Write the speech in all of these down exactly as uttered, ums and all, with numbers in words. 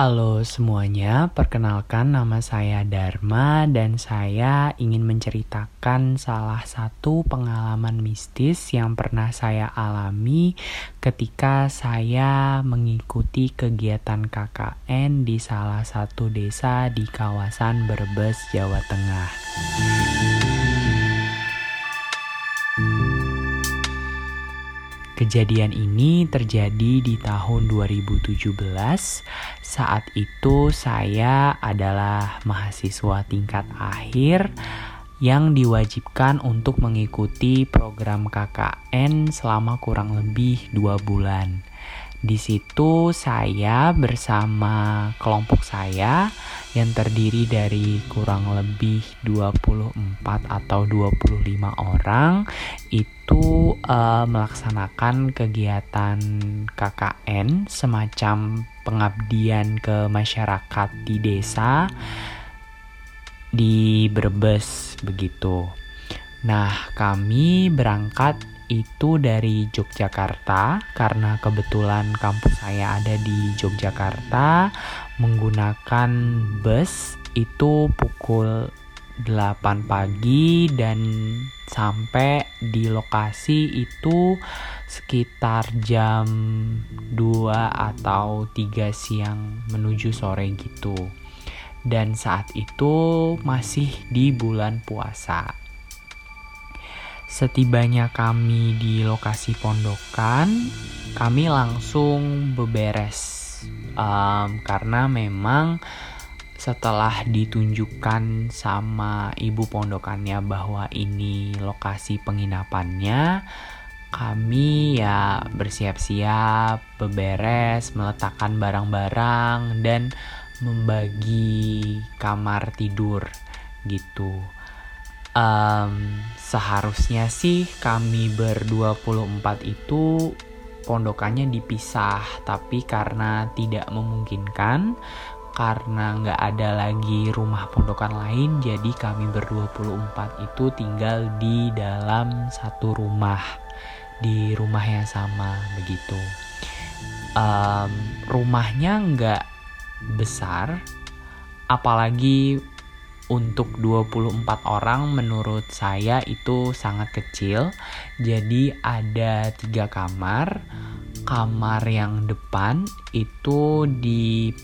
Halo semuanya, perkenalkan nama saya Dharma dan saya ingin menceritakan salah satu pengalaman mistis yang pernah saya alami ketika saya mengikuti kegiatan K K N di salah satu desa di kawasan Brebes, Jawa Tengah. Kejadian ini terjadi di tahun dua ribu tujuh belas. Saat itu saya adalah mahasiswa tingkat akhir yang diwajibkan untuk mengikuti program K K N selama kurang lebih dua bulan. Di situ saya bersama kelompok saya yang terdiri dari kurang lebih dua puluh empat atau dua puluh lima orang itu Itu uh, melaksanakan kegiatan K K N semacam pengabdian ke masyarakat di desa di Brebes begitu. Nah, kami berangkat itu dari Yogyakarta karena kebetulan kampus saya ada di Yogyakarta, menggunakan bus itu pukul delapan pagi dan sampai di lokasi itu sekitar jam dua atau tiga siang menuju sore gitu. Dan saat itu masih di bulan puasa. Setibanya kami di lokasi pondokan, kami langsung beberes um, karena memang setelah ditunjukkan sama ibu pondokannya bahwa ini lokasi penginapannya, kami ya bersiap-siap, beberes, meletakkan barang-barang, dan membagi kamar tidur gitu. Um, seharusnya sih kami berdua puluh empat itu pondokannya dipisah, tapi karena tidak memungkinkan, karena nggak ada lagi rumah pondokan lain, jadi kami berdua puluh empat itu tinggal di dalam satu rumah, di rumah yang sama begitu. Um, rumahnya nggak besar, apalagi untuk dua puluh empat orang menurut saya itu sangat kecil. Jadi ada tiga kamar, kamar yang depan itu di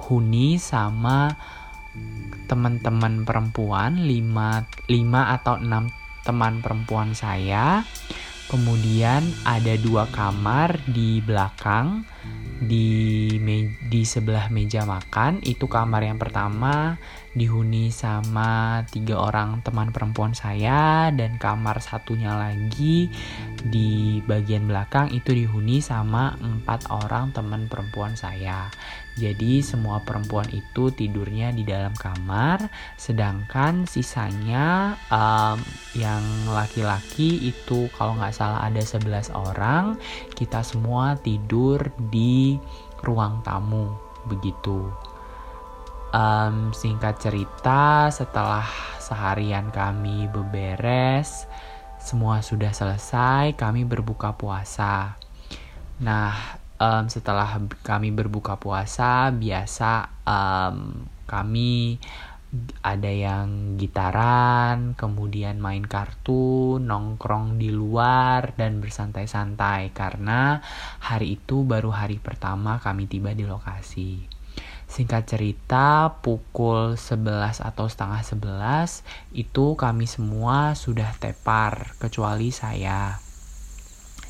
huni sama teman-teman perempuan, lima atau enam teman perempuan saya. Kemudian ada dua kamar di belakang di me- di sebelah meja makan. Itu kamar yang pertama dihuni sama tiga orang teman perempuan saya, dan kamar satunya lagi di bagian belakang itu dihuni sama empat orang teman perempuan saya. Jadi semua perempuan itu tidurnya di dalam kamar, sedangkan sisanya um, yang laki-laki itu kalau nggak salah ada sebelas orang, kita semua tidur di ruang tamu begitu. Um, singkat cerita, setelah seharian kami beberes, semua sudah selesai, kami berbuka puasa. Nah, um, setelah kami berbuka puasa, biasa um, kami ada yang gitaran, kemudian main kartu, nongkrong di luar, dan bersantai-santai karena hari itu baru hari pertama kami tiba di lokasi. Singkat cerita, pukul sebelas atau setengah sebelas itu kami semua sudah tepar, kecuali saya.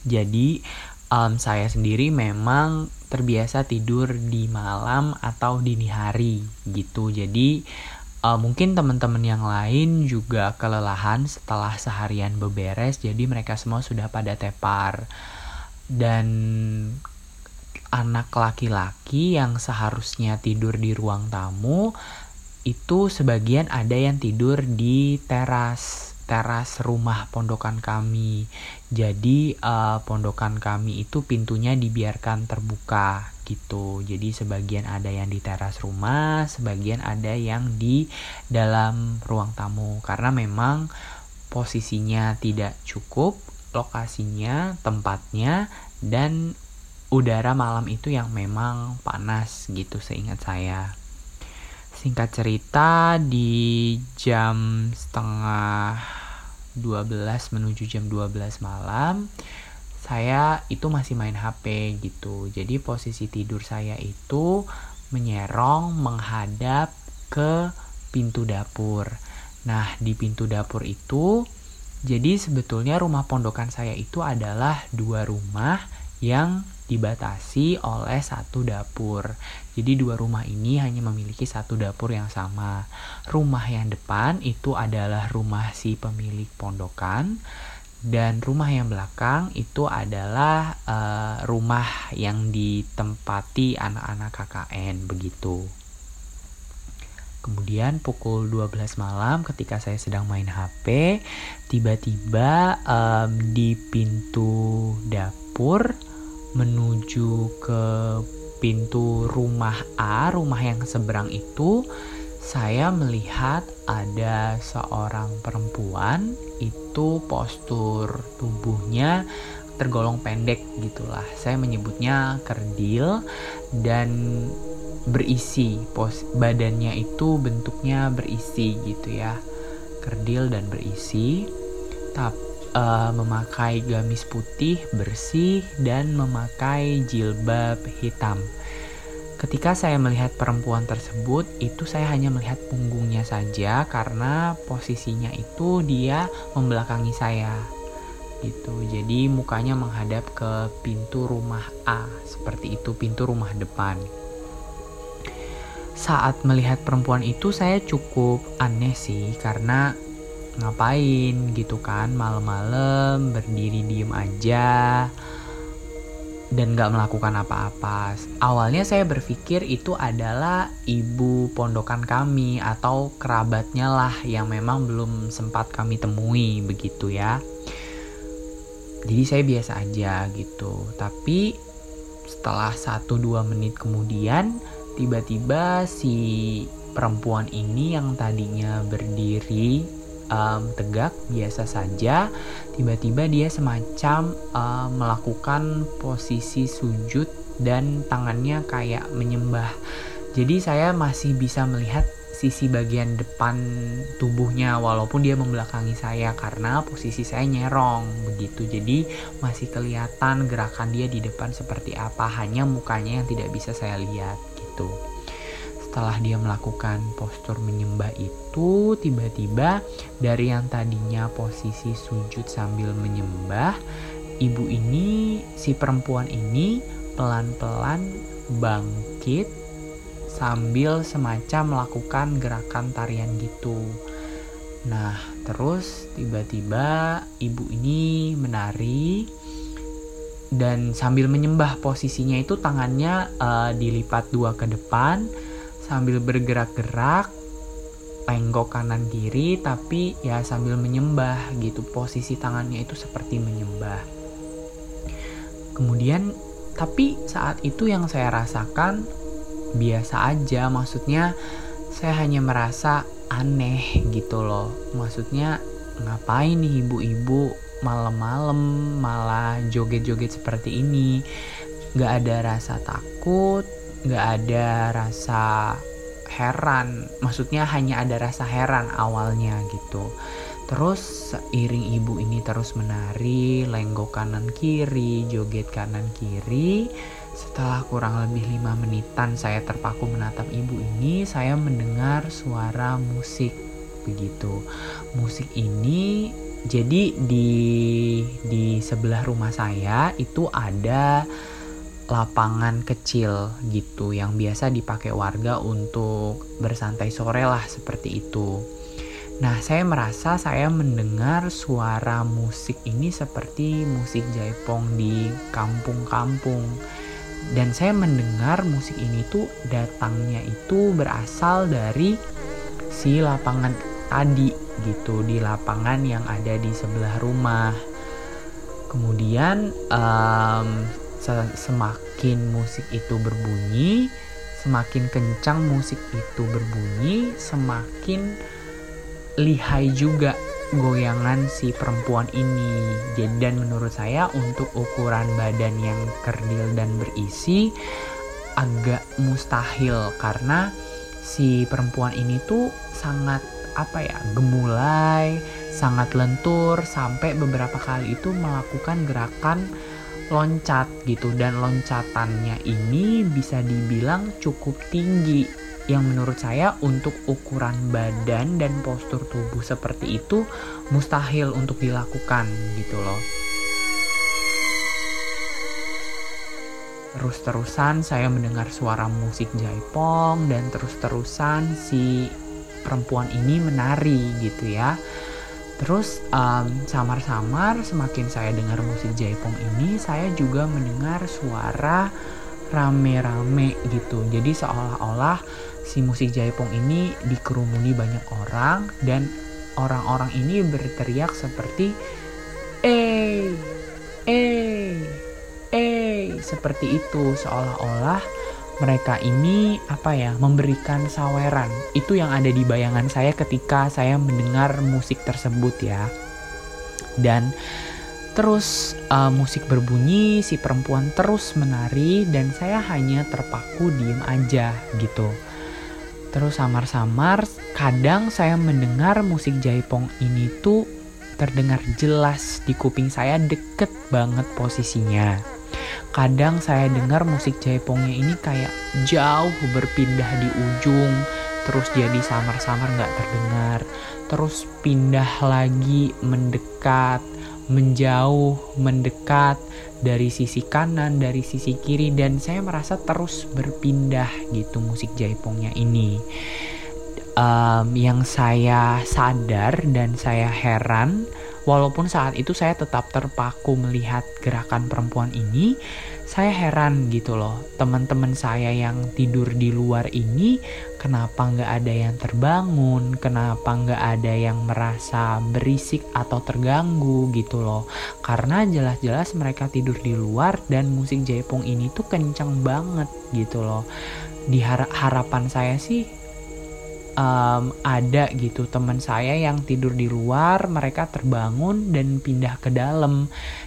Jadi um, saya sendiri memang terbiasa tidur di malam atau dini hari gitu. Jadi um, mungkin teman-teman yang lain juga kelelahan setelah seharian beberes, jadi mereka semua sudah pada tepar. Dan anak laki-laki yang seharusnya tidur di ruang tamu itu sebagian ada yang tidur di teras teras rumah pondokan kami. Jadi uh, pondokan kami itu pintunya dibiarkan terbuka gitu. Jadi sebagian ada yang di teras rumah, sebagian ada yang di dalam ruang tamu karena memang posisinya tidak cukup, lokasinya, tempatnya, dan udara malam itu yang memang panas gitu seingat saya. Singkat cerita, di jam setengah dua belas menuju jam dua belas malam, saya itu masih main H P gitu. Jadi posisi tidur saya itu menyerong menghadap ke pintu dapur. Nah, di pintu dapur itu, jadi sebetulnya rumah pondokan saya itu adalah dua rumah yang dibatasi oleh satu dapur. Jadi dua rumah ini hanya memiliki satu dapur yang sama. Rumah yang depan itu adalah rumah si pemilik pondokan, dan rumah yang belakang itu adalah uh, rumah yang ditempati anak-anak K K N begitu. Kemudian pukul dua belas malam ketika saya sedang main H P, tiba-tiba um, di pintu dapur menuju ke pintu rumah A, rumah yang seberang itu, saya melihat ada seorang perempuan, itu postur tubuhnya tergolong pendek gitulah. Saya menyebutnya kerdil, dan berisi, pos badannya itu bentuknya berisi gitu ya, kerdil dan berisi, tap, uh, memakai gamis putih bersih dan memakai jilbab hitam. Ketika saya melihat perempuan tersebut, itu saya hanya melihat punggungnya saja karena posisinya itu dia membelakangi saya gitu. Jadi mukanya menghadap ke pintu rumah A, seperti itu, pintu rumah depan. Saat melihat perempuan itu saya cukup aneh sih, karena ngapain gitu kan malam-malam berdiri diem aja dan gak melakukan apa-apa. Awalnya saya berpikir itu adalah ibu pondokan kami atau kerabatnya lah yang memang belum sempat kami temui begitu ya. Jadi saya biasa aja gitu, tapi setelah satu sampai dua menit kemudian, tiba-tiba si perempuan ini yang tadinya berdiri um, tegak biasa saja, tiba-tiba dia semacam um, melakukan posisi sujud dan tangannya kayak menyembah. Jadi saya masih bisa melihat sisi bagian depan tubuhnya walaupun dia membelakangi saya karena posisi saya nyerong begitu. Jadi masih kelihatan gerakan dia di depan seperti apa, hanya mukanya yang tidak bisa saya lihat. Setelah dia melakukan postur menyembah itu, tiba-tiba dari yang tadinya posisi sujud sambil menyembah, ibu ini, si perempuan ini pelan-pelan bangkit sambil semacam melakukan gerakan tarian gitu. Nah, terus tiba-tiba ibu ini menari dan sambil menyembah. Posisinya itu tangannya uh, dilipat dua ke depan sambil bergerak-gerak lenggok kanan kiri, tapi ya sambil menyembah gitu, posisi tangannya itu seperti menyembah. Kemudian tapi saat itu yang saya rasakan biasa aja, maksudnya saya hanya merasa aneh gitu loh, maksudnya ngapain nih ibu-ibu malam-malam malah joget-joget seperti ini. Nggak ada rasa takut, nggak ada rasa heran, maksudnya hanya ada rasa heran awalnya gitu. Terus seiring ibu ini terus menari lenggok kanan kiri, joget kanan kiri, setelah kurang lebih lima menitan saya terpaku menatap ibu ini, saya mendengar suara musik begitu. Musik ini, jadi di di sebelah rumah saya itu ada lapangan kecil gitu yang biasa dipakai warga untuk bersantai sore lah seperti itu. Nah, saya merasa saya mendengar suara musik ini seperti musik jaipong di kampung-kampung. Dan saya mendengar musik ini tuh datangnya itu berasal dari si lapangan tadi gitu, di lapangan yang ada di sebelah rumah. Kemudian um, semakin musik itu berbunyi, semakin kencang musik itu berbunyi, semakin lihai juga goyangan si perempuan ini. Dan menurut saya untuk ukuran badan yang kerdil dan berisi agak mustahil, karena si perempuan ini tuh sangat apa ya gemulai, sangat lentur, sampai beberapa kali itu melakukan gerakan loncat gitu, dan loncatannya ini bisa dibilang cukup tinggi, yang menurut saya untuk ukuran badan dan postur tubuh seperti itu mustahil untuk dilakukan gitu loh. Terus-terusan saya mendengar suara musik jaipong, dan terus-terusan si perempuan ini menari gitu ya. Terus um, samar-samar semakin saya dengar musik jaipong ini, saya juga mendengar suara rame-rame gitu. Jadi seolah-olah si musik jaipong ini dikerumuni banyak orang, dan orang-orang ini berteriak seperti eh, eh, eh, seperti itu. Seolah-olah mereka ini apa ya memberikan saweran. Itu yang ada di bayangan saya ketika saya mendengar musik tersebut ya. Dan terus uh, musik berbunyi, si perempuan terus menari, dan saya hanya terpaku diem aja gitu. Terus samar-samar kadang saya mendengar musik jaipong ini tuh terdengar jelas di kuping saya, deket banget posisinya. Kadang saya dengar musik jaipongnya ini kayak jauh berpindah di ujung, terus jadi samar-samar gak terdengar, terus pindah lagi mendekat, menjauh, mendekat dari sisi kanan, dari sisi kiri, dan saya merasa terus berpindah gitu musik jaipongnya ini. Um, yang saya sadar dan saya heran, walaupun saat itu saya tetap terpaku melihat gerakan perempuan ini, saya heran gitu loh, teman-teman saya yang tidur di luar ini kenapa nggak ada yang terbangun, kenapa nggak ada yang merasa berisik atau terganggu gitu loh. Karena jelas-jelas mereka tidur di luar dan musik jaipong ini tuh kenceng banget gitu loh. Di har- harapan saya sih Um, ada gitu teman saya yang tidur di luar, mereka terbangun dan pindah ke dalam,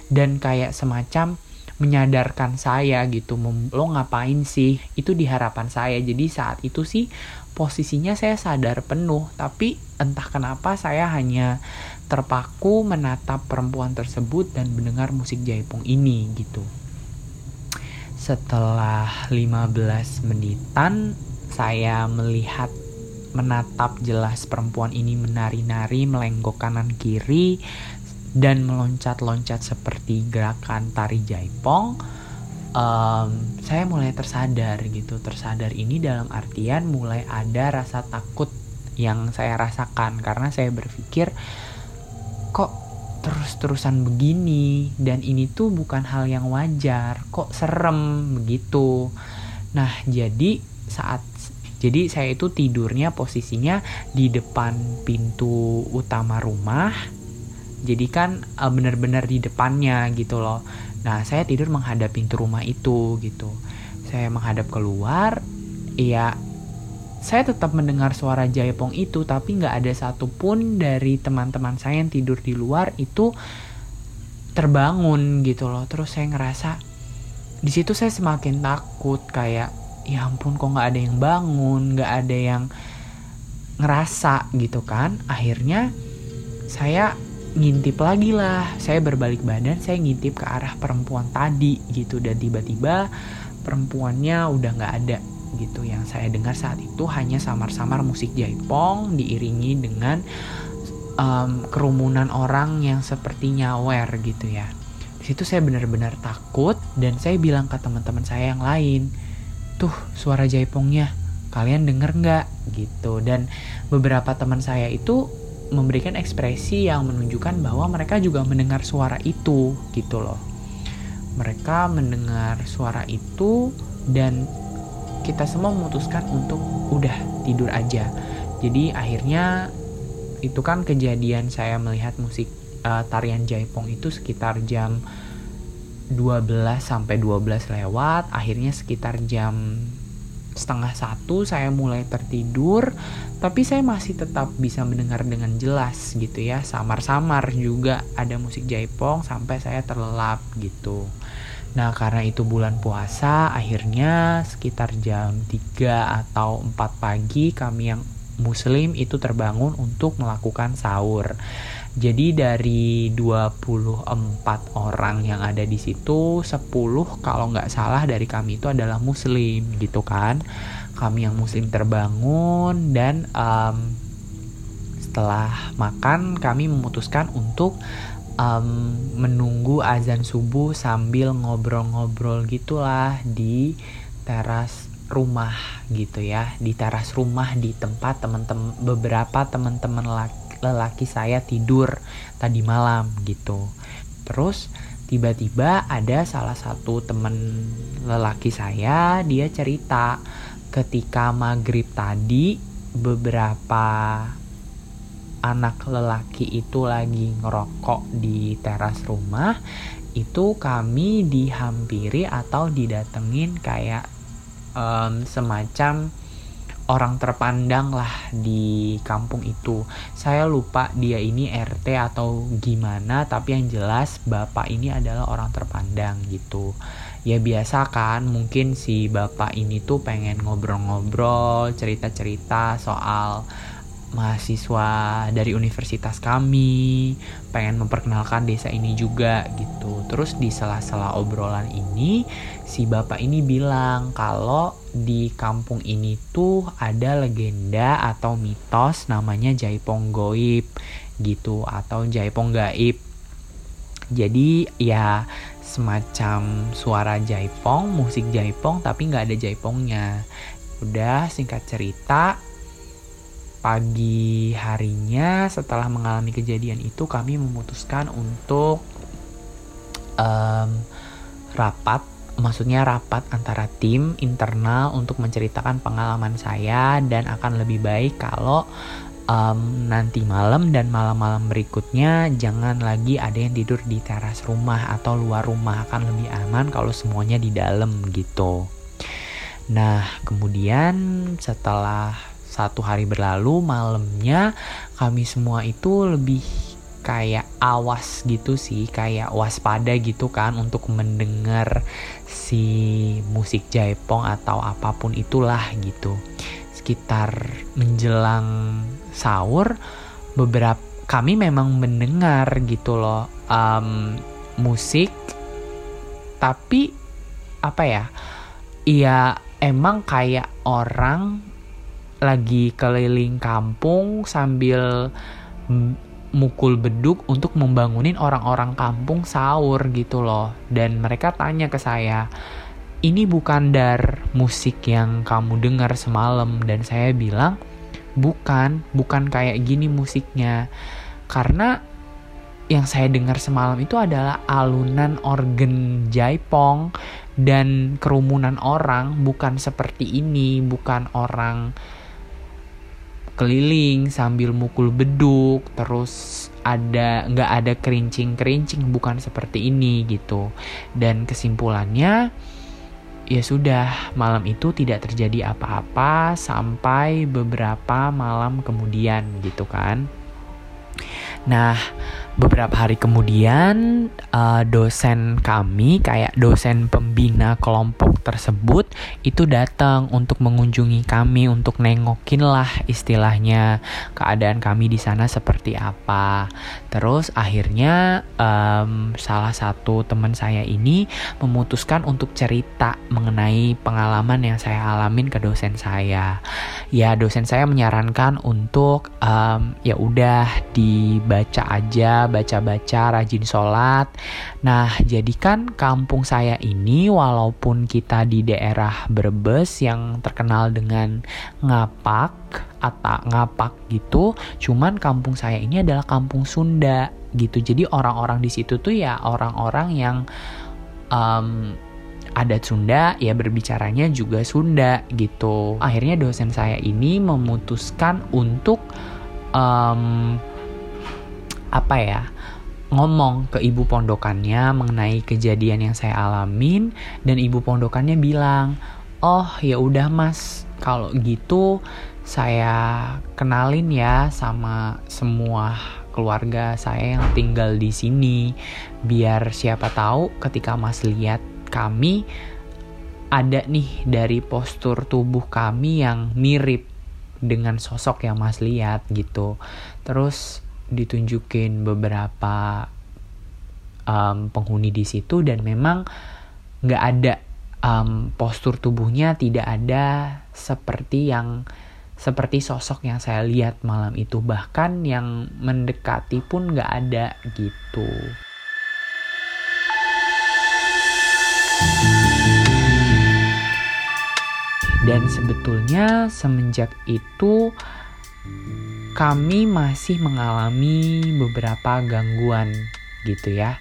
dan kayak semacam menyadarkan saya gitu, lo ngapain sih, itu di harapan saya. Jadi saat itu sih posisinya saya sadar penuh, tapi entah kenapa saya hanya terpaku menatap perempuan tersebut dan mendengar musik jaipong ini gitu. Setelah lima belas menitan saya melihat menatap jelas perempuan ini menari-nari, melenggok kanan kiri, dan meloncat-loncat seperti gerakan tari jaipong. Um, saya mulai tersadar gitu. Tersadar ini dalam artian mulai ada rasa takut yang saya rasakan, karena saya berpikir kok terus-terusan begini, dan ini tuh bukan hal yang wajar, kok serem begitu. Nah jadi saat Jadi saya itu tidurnya posisinya di depan pintu utama rumah. Jadi kan benar-benar di depannya gitu loh. Nah saya tidur menghadap pintu rumah itu gitu. Saya menghadap keluar. Iya, saya tetap mendengar suara jaipong itu, tapi gak ada satupun dari teman-teman saya yang tidur di luar itu terbangun gitu loh. Terus saya ngerasa di situ saya semakin takut, kayak ya ampun kok gak ada yang bangun, gak ada yang ngerasa gitu kan. Akhirnya saya ngintip lagi lah, saya berbalik badan, saya ngintip ke arah perempuan tadi gitu. Dan tiba-tiba perempuannya udah gak ada gitu. Yang saya dengar saat itu hanya samar-samar musik jaipong diiringi dengan um, kerumunan orang yang seperti nyawer gitu ya. Disitu saya benar-benar takut, dan saya bilang ke teman-teman saya yang lain, tuh suara jaipongnya kalian denger nggak gitu. Dan beberapa teman saya itu memberikan ekspresi yang menunjukkan bahwa mereka juga mendengar suara itu gitu loh. Mereka mendengar suara itu, dan kita semua memutuskan untuk udah tidur aja. Jadi akhirnya itu kan kejadian saya melihat musik uh, tarian jaipong itu sekitar jam dua belas sampai dua belas lewat. Akhirnya sekitar jam setengah satu saya mulai tertidur, tapi saya masih tetap bisa mendengar dengan jelas gitu ya, samar-samar juga ada musik jaipong sampai saya terlelap gitu. Nah karena itu bulan puasa, akhirnya sekitar jam tiga atau empat pagi kami yang muslim itu terbangun untuk melakukan sahur. Jadi dari dua puluh empat orang yang ada di situ, sepuluh kalau nggak salah dari kami itu adalah muslim gitu kan. Kami yang muslim terbangun dan um, setelah makan kami memutuskan untuk um, menunggu azan subuh sambil ngobrol-ngobrol gitulah di teras rumah gitu ya, di teras rumah di tempat teman-teman beberapa teman-teman laki lelaki saya tidur tadi malam gitu. Terus tiba-tiba ada salah satu temen lelaki saya, dia cerita ketika maghrib tadi beberapa anak lelaki itu lagi ngerokok di teras rumah, itu kami dihampiri atau didatengin kayak um, semacam orang terpandang lah di kampung itu. Saya lupa dia ini R T atau gimana, tapi yang jelas bapak ini adalah orang terpandang gitu. Ya biasa kan, mungkin si bapak ini tuh pengen ngobrol-ngobrol, cerita-cerita soal mahasiswa dari universitas kami, pengen memperkenalkan desa ini juga gitu. Terus di sela-sela obrolan ini, si bapak ini bilang kalau di kampung ini tuh ada legenda atau mitos namanya Jaipong Gaib gitu, atau Jaipong Gaib. Jadi ya semacam suara jaipong, musik jaipong tapi nggak ada jaipongnya. Udah singkat cerita, pagi harinya setelah mengalami kejadian itu kami memutuskan untuk um, rapat, maksudnya rapat antara tim internal untuk menceritakan pengalaman saya, dan akan lebih baik kalau um, nanti malam dan malam-malam berikutnya jangan lagi ada yang tidur di teras rumah atau luar rumah, akan lebih aman kalau semuanya di dalam gitu. Nah kemudian setelah satu hari berlalu, malamnya kami semua itu lebih kayak awas gitu sih, kayak waspada gitu kan untuk mendengar si musik jaipong atau apapun itulah gitu. Sekitar menjelang sahur, beberapa kami memang mendengar gitu loh um, musik, tapi apa ya? Iya emang kayak orang lagi keliling kampung sambil mukul beduk untuk membangunin orang-orang kampung sahur gitu loh. Dan mereka tanya ke saya, ini bukan dar musik yang kamu dengar semalam? Dan saya bilang, bukan, bukan kayak gini musiknya. Karena yang saya dengar semalam itu adalah alunan organ jaipong dan kerumunan orang, bukan seperti ini, bukan orang keliling sambil mukul beduk terus ada nggak ada kerincing-kerincing, bukan seperti ini gitu. Dan kesimpulannya ya sudah, malam itu tidak terjadi apa-apa sampai beberapa malam kemudian gitu kan. Nah beberapa hari kemudian uh, dosen kami, kayak dosen pembina kelompok tersebut itu datang untuk mengunjungi kami, untuk nengokin lah istilahnya keadaan kami di sana seperti apa. Terus akhirnya um, salah satu teman saya ini memutuskan untuk cerita mengenai pengalaman yang saya alamin ke dosen saya. Ya dosen saya menyarankan untuk um, ya udah dibaca aja, baca-baca, rajin sholat. Nah jadikan kampung saya ini, walaupun kita di daerah Brebes yang terkenal dengan ngapak atau ngapak gitu, cuman kampung saya ini adalah kampung Sunda gitu. Jadi orang-orang di situ tuh ya orang-orang yang um, adat Sunda, ya berbicaranya juga Sunda gitu. Akhirnya dosen saya ini memutuskan untuk um, apa ya, ngomong ke ibu pondokannya mengenai kejadian yang saya alamin, dan ibu pondokannya bilang, oh ya udah mas, kalau gitu saya kenalin ya sama semua keluarga saya yang tinggal di sini, biar siapa tahu ketika mas lihat kami ada nih dari postur tubuh kami yang mirip dengan sosok yang mas lihat gitu. Terus ditunjukin beberapa um, penghuni di situ, dan memang nggak ada um, postur tubuhnya tidak ada seperti yang seperti sosok yang saya lihat malam itu, bahkan yang mendekati pun nggak ada gitu. Dan sebetulnya semenjak itu kami masih mengalami beberapa gangguan gitu ya.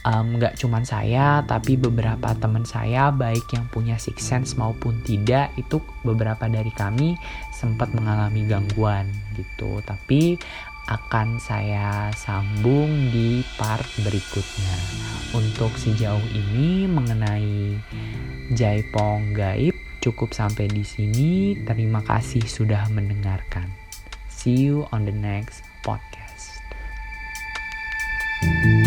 Um, gak cuman saya, tapi beberapa teman saya, baik yang punya sixth sense maupun tidak, itu beberapa dari kami sempat mengalami gangguan gitu. Tapi akan saya sambung di part berikutnya. Untuk sejauh ini mengenai Jaipong Gaib cukup sampai di sini. Terima kasih sudah mendengarkan. See you on the next podcast.